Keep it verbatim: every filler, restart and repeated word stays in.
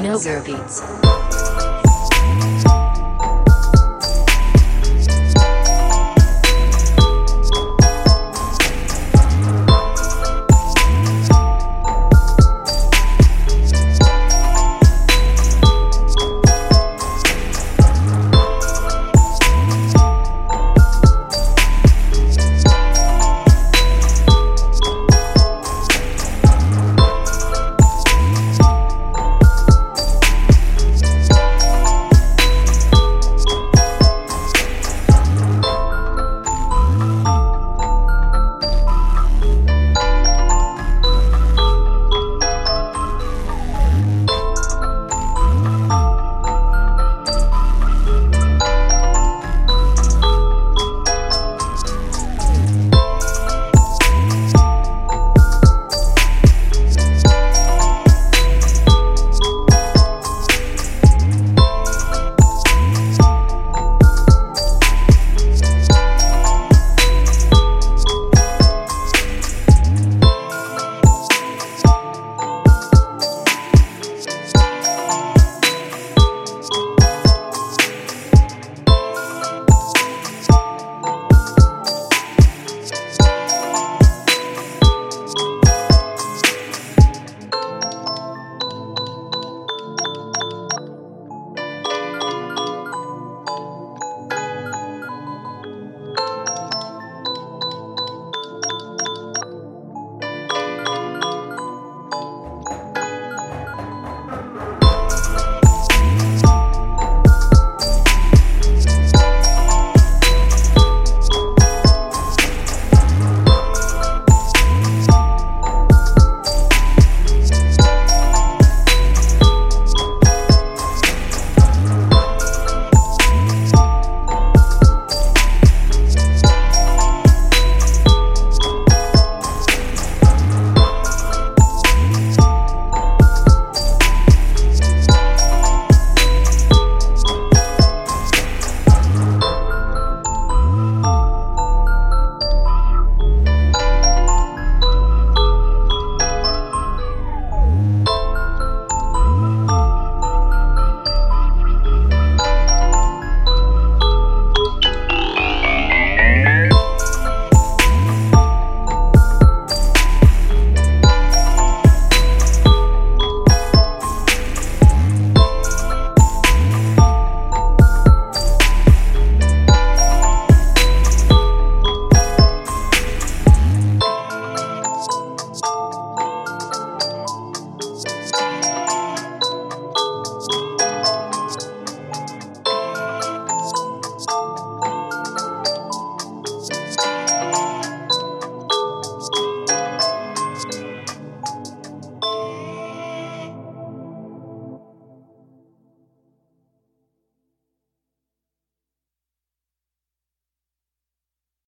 No Girl Beats.